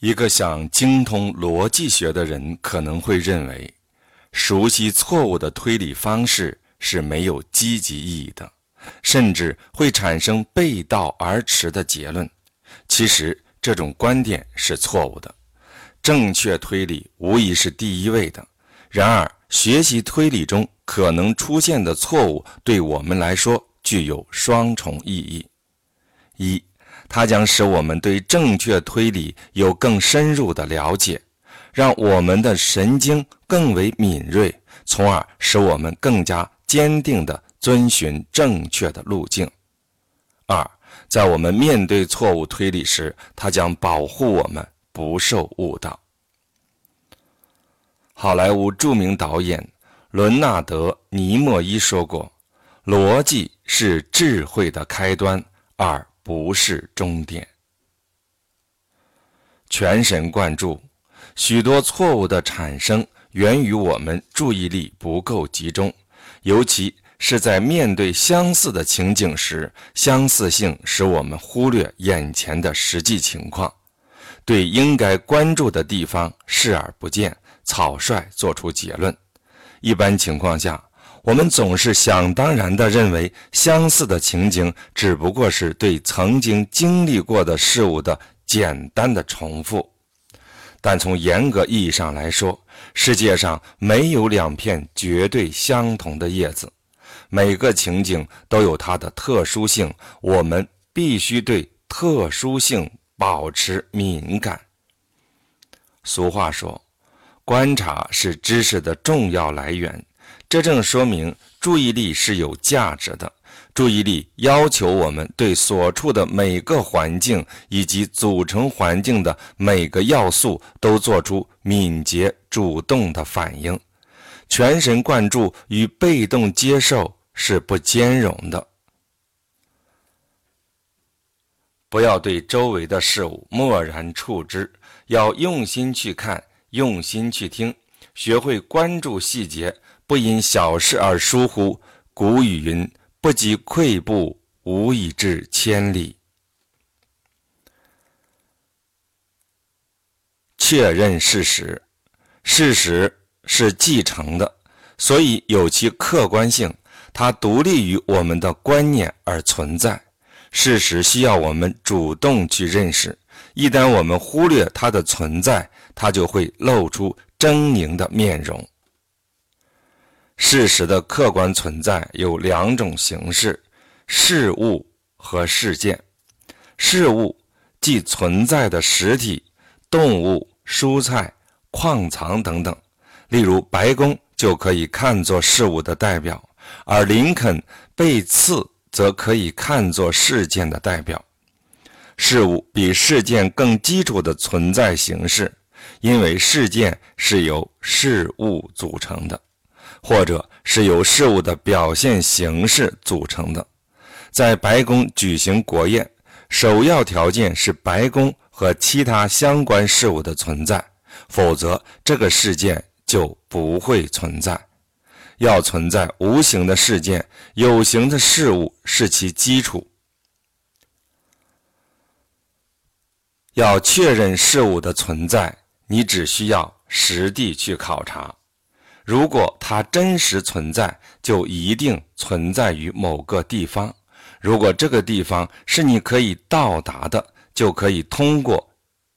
一个想精通逻辑学的人可能会认为，熟悉错误的推理方式是没有积极意义的，甚至会产生背道而驰的结论。其实这种观点是错误的，正确推理无疑是第一位的。然而学习推理中可能出现的错误对我们来说具有双重意义。一，它将使我们对正确推理有更深入的了解，让我们的神经更为敏锐，从而使我们更加坚定地遵循正确的路径。二，在我们面对错误推理时，它将保护我们不受误导。好莱坞著名导演伦纳德·尼莫伊说过，逻辑是智慧的开端，而不是终点。全神贯注，许多错误的产生源于我们注意力不够集中，尤其是在面对相似的情景时，相似性使我们忽略眼前的实际情况，对应该关注的地方视而不见，草率做出结论。一般情况下，我们总是想当然地认为相似的情景只不过是对曾经经历过的事物的简单的重复。但从严格意义上来说，世界上没有两片绝对相同的叶子，每个情景都有它的特殊性，我们必须对特殊性保持敏感。俗话说，观察是知识的重要来源，这正说明注意力是有价值的。注意力要求我们对所处的每个环境以及组成环境的每个要素都做出敏捷主动的反应。全神贯注与被动接受是不兼容的。不要对周围的事物漠然处之，要用心去看，用心去听，学会关注细节，不因小事而疏忽。古语云，不积跬步，无以至千里。确认事实，事实是继承的，所以有其客观性，它独立于我们的观念而存在。事实需要我们主动去认识，一旦我们忽略它的存在，它就会露出狰狞的面容。事实的客观存在有两种形式，事物和事件。事物即存在的实体，动物、蔬菜、矿藏等等，例如白宫就可以看作事物的代表，而林肯被刺则可以看作事件的代表。事物比事件更基础的存在形式，因为事件是由事物组成的，或者是由事物的表现形式组成的。在白宫举行国宴，首要条件是白宫和其他相关事物的存在，否则这个事件就不会存在。要存在无形的事件，有形的事物是其基础。要确认事物的存在，你只需要实地去考察。如果它真实存在，就一定存在于某个地方。如果这个地方是你可以到达的，就可以通过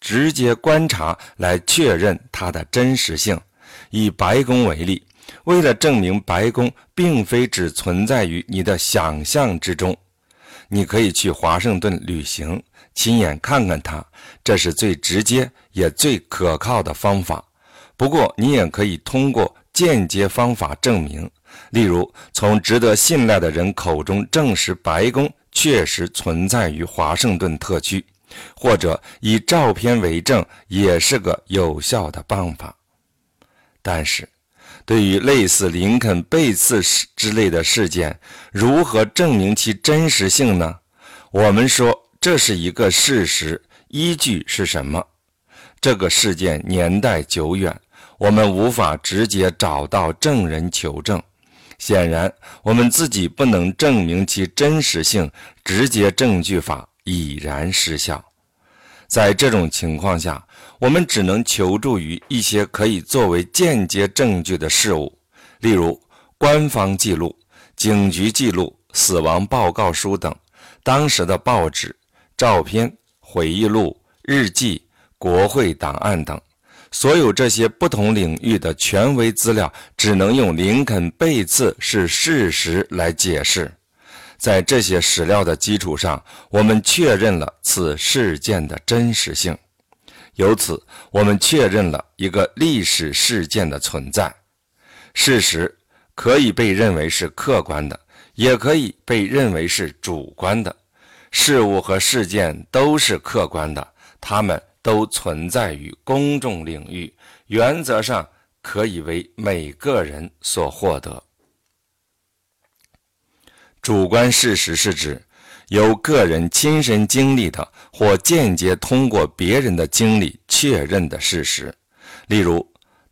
直接观察来确认它的真实性。以白宫为例，为了证明白宫并非只存在于你的想象之中，你可以去华盛顿旅行，亲眼看看它，这是最直接也最可靠的方法。不过你也可以通过间接方法证明，例如从值得信赖的人口中证实白宫确实存在于华盛顿特区，或者以照片为证也是个有效的办法。但是对于类似林肯被刺之类的事件，如何证明其真实性呢？我们说这是一个事实，依据是什么？这个事件年代久远，我们无法直接找到证人求证，显然我们自己不能证明其真实性，直接证据法已然失效。在这种情况下，我们只能求助于一些可以作为间接证据的事物，例如官方记录、警局记录、死亡报告书等，当时的报纸、照片、回忆录、日记、国会档案等。所有这些不同领域的权威资料，只能用林肯被刺是事实来解释。在这些史料的基础上，我们确认了此事件的真实性。由此，我们确认了一个历史事件的存在。事实可以被认为是客观的，也可以被认为是主观的。事物和事件都是客观的，它们都存在于公众领域，原则上可以为每个人所获得。主观事实是指由个人亲身经历的或间接通过别人的经历确认的事实。例如，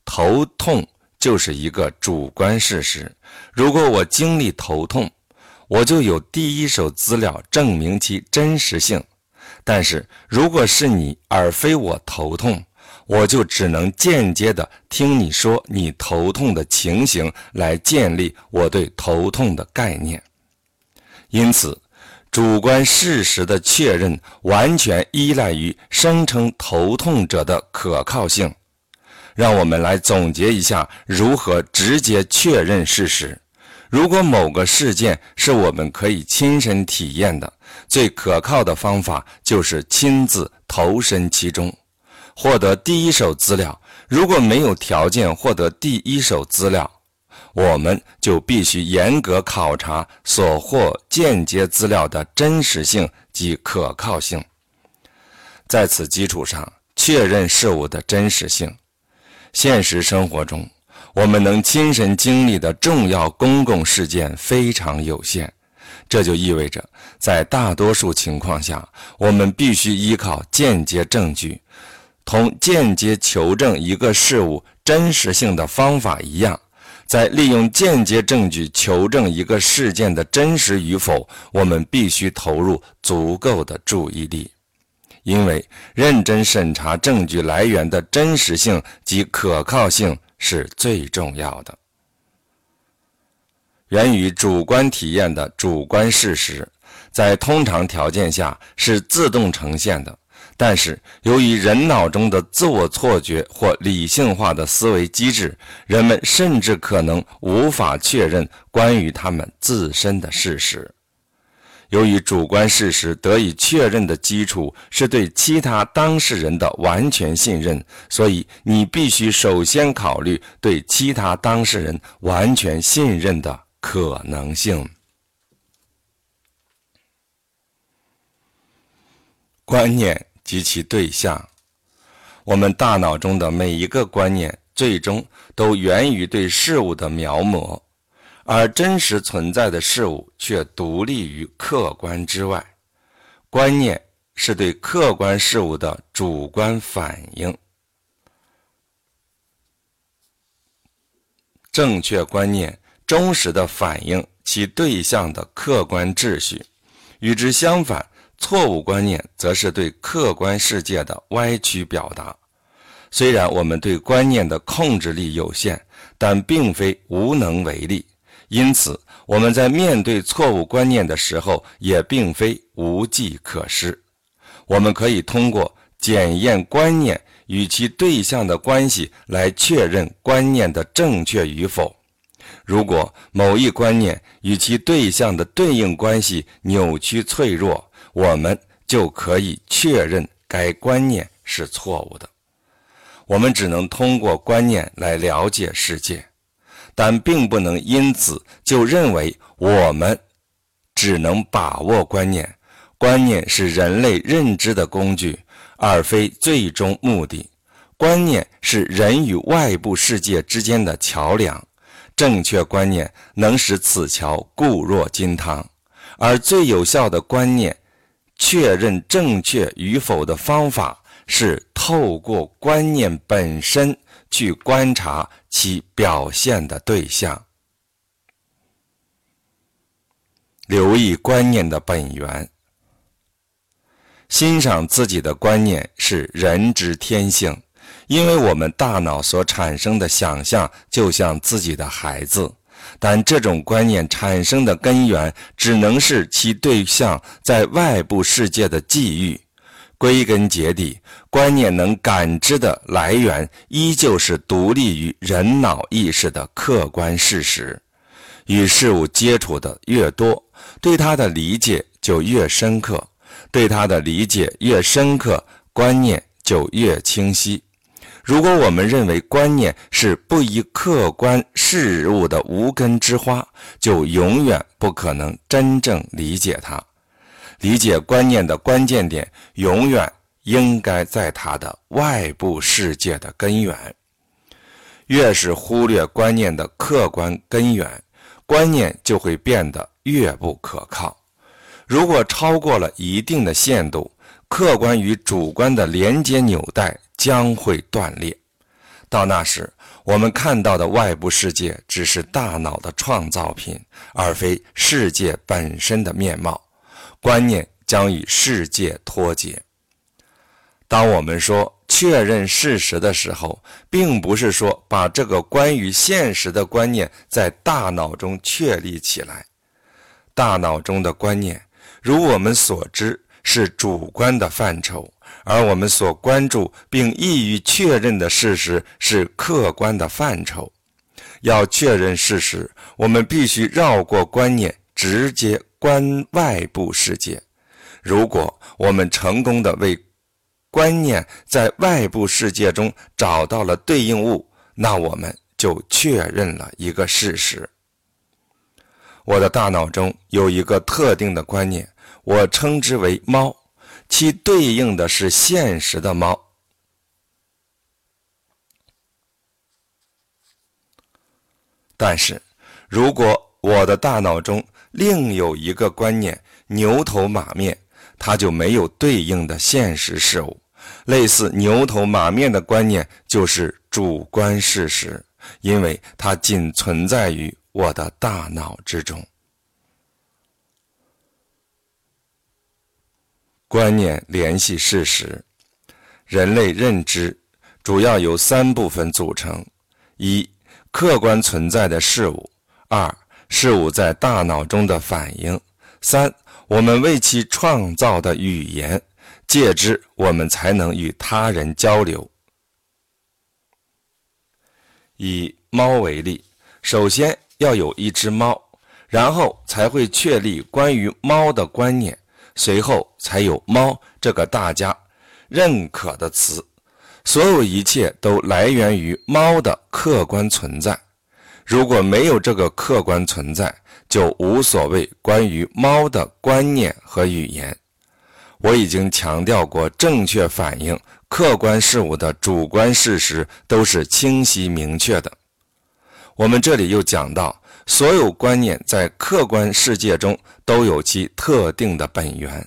头痛就是一个主观事实。如果我经历头痛，我就有第一手资料证明其真实性。但是如果是你而非我头痛，我就只能间接的听你说你头痛的情形来建立我对头痛的概念。因此，主观事实的确认完全依赖于声称头痛者的可靠性。让我们来总结一下如何直接确认事实。如果某个事件是我们可以亲身体验的，最可靠的方法就是亲自投身其中，获得第一手资料。如果没有条件获得第一手资料，我们就必须严格考察所获间接资料的真实性及可靠性，在此基础上确认事物的真实性。现实生活中，我们能亲身经历的重要公共事件非常有限，这就意味着在大多数情况下，我们必须依靠间接证据。同间接求证一个事物真实性的方法一样，在利用间接证据求证一个事件的真实与否，我们必须投入足够的注意力。因为认真审查证据来源的真实性及可靠性是最重要的。源于主观体验的主观事实，在通常条件下是自动呈现的，但是由于人脑中的自我错觉或理性化的思维机制，人们甚至可能无法确认关于他们自身的事实。由于主观事实得以确认的基础是对其他当事人的完全信任，所以你必须首先考虑对其他当事人完全信任的可能性。观念及其对象，我们大脑中的每一个观念最终都源于对事物的描摹，而真实存在的事物却独立于客观之外。观念是对客观事物的主观反应。正确观念忠实地反映其对象的客观秩序，与之相反，错误观念则是对客观世界的歪曲表达。虽然我们对观念的控制力有限，但并非无能为力。因此，我们在面对错误观念的时候，也并非无计可施。我们可以通过检验观念与其对象的关系来确认观念的正确与否。如果某一观念与其对象的对应关系扭曲脆弱，我们就可以确认该观念是错误的。我们只能通过观念来了解世界，但并不能因此就认为我们只能把握观念。观念是人类认知的工具，而非最终目的。观念是人与外部世界之间的桥梁，正确观念能使此桥固若金汤，而最有效的观念确认正确与否的方法是透过观念本身去观察其表现的对象。留意观念的本源。欣赏自己的观念是人之天性，因为我们大脑所产生的想象就像自己的孩子，但这种观念产生的根源只能是其对象在外部世界的际遇。归根结底，观念能感知的来源依旧是独立于人脑意识的客观事实。与事物接触的越多，对它的理解就越深刻，对它的理解越深刻，观念就越清晰。如果我们认为观念是不依客观事物的无根之花，就永远不可能真正理解它。理解观念的关键点永远应该在它的外部世界的根源。越是忽略观念的客观根源，观念就会变得越不可靠。如果超过了一定的限度，客观与主观的连接纽带将会断裂。到那时，我们看到的外部世界只是大脑的创造品，而非世界本身的面貌。观念将与世界脱节。当我们说确认事实的时候，并不是说把这个关于现实的观念在大脑中确立起来。大脑中的观念，如我们所知，是主观的范畴，而我们所关注并易于确认的事实是客观的范畴。要确认事实，我们必须绕过观念，直接观外部世界。如果我们成功的为观念在外部世界中找到了对应物，那我们就确认了一个事实。我的大脑中有一个特定的观念，我称之为猫，其对应的是现实的猫。但是，如果我的大脑中另有一个观念牛头马面，它就没有对应的现实事物。类似牛头马面的观念就是主观事实，因为它仅存在于我的大脑之中。观念联系事实。人类认知主要由三部分组成：一、客观存在的事物；二、事物在大脑中的反应；三、我们为其创造的语言，借之我们才能与他人交流。以猫为例，首先要有一只猫，然后才会确立关于猫的观念，随后才有猫这个大家认可的词。所有一切都来源于猫的客观存在。如果没有这个客观存在，就无所谓关于猫的观念和语言。我已经强调过，正确反映客观事物的主观事实都是清晰明确的。我们这里又讲到，所有观念在客观世界中都有其特定的本源。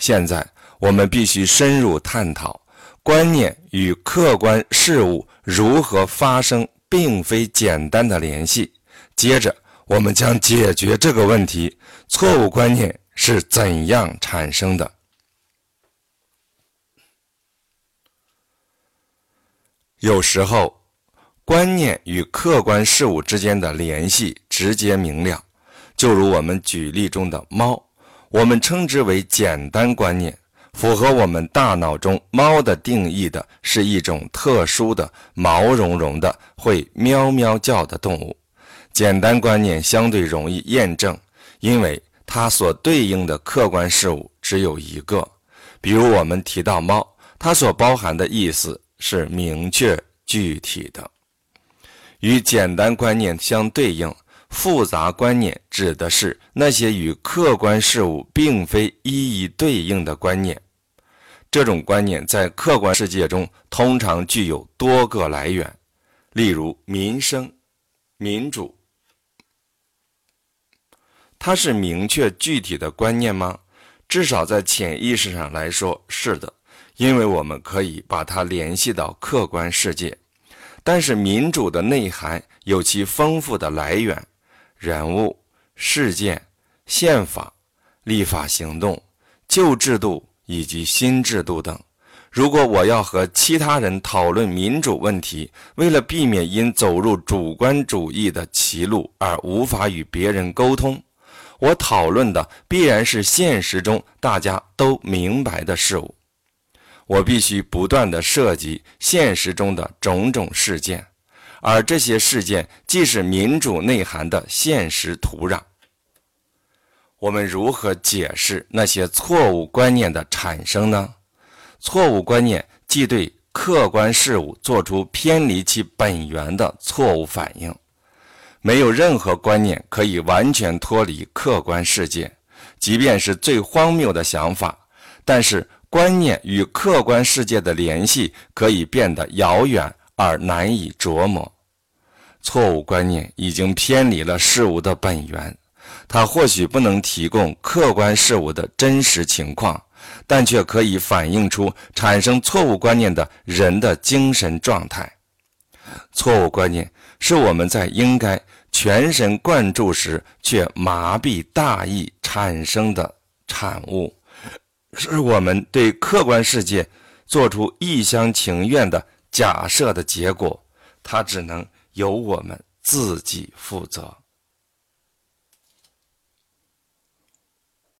现在我们必须深入探讨，观念与客观事物如何发生并非简单的联系。接着我们将解决这个问题，错误观念是怎样产生的。有时候观念与客观事物之间的联系直接明了，就如我们举例中的猫，我们称之为简单观念。符合我们大脑中猫的定义的是一种特殊的毛茸茸的会喵喵叫的动物。简单观念相对容易验证，因为它所对应的客观事物只有一个。比如我们提到猫，它所包含的意思是明确具体的。与简单观念相对应，复杂观念指的是那些与客观事物并非一一对应的观念。这种观念在客观世界中通常具有多个来源，例如民生、民主。它是明确具体的观念吗？至少在潜意识上来说是的，因为我们可以把它联系到客观世界。但是民主的内涵有其丰富的来源，人物、事件、宪法、立法行动、旧制度以及新制度等。如果我要和其他人讨论民主问题，为了避免因走入主观主义的歧路而无法与别人沟通，我讨论的必然是现实中大家都明白的事物。我必须不断地涉及现实中的种种事件，而这些事件既是民主内涵的现实土壤。我们如何解释那些错误观念的产生呢？错误观念既对客观事物做出偏离其本源的错误反应。没有任何观念可以完全脱离客观世界，即便是最荒谬的想法，但是观念与客观世界的联系可以变得遥远而难以琢磨。错误观念已经偏离了事物的本源，它或许不能提供客观事物的真实情况，但却可以反映出产生错误观念的人的精神状态。错误观念是我们在应该全神贯注时却麻痹大意产生的产物，是我们对客观世界做出一厢情愿的假设的结果，它只能由我们自己负责。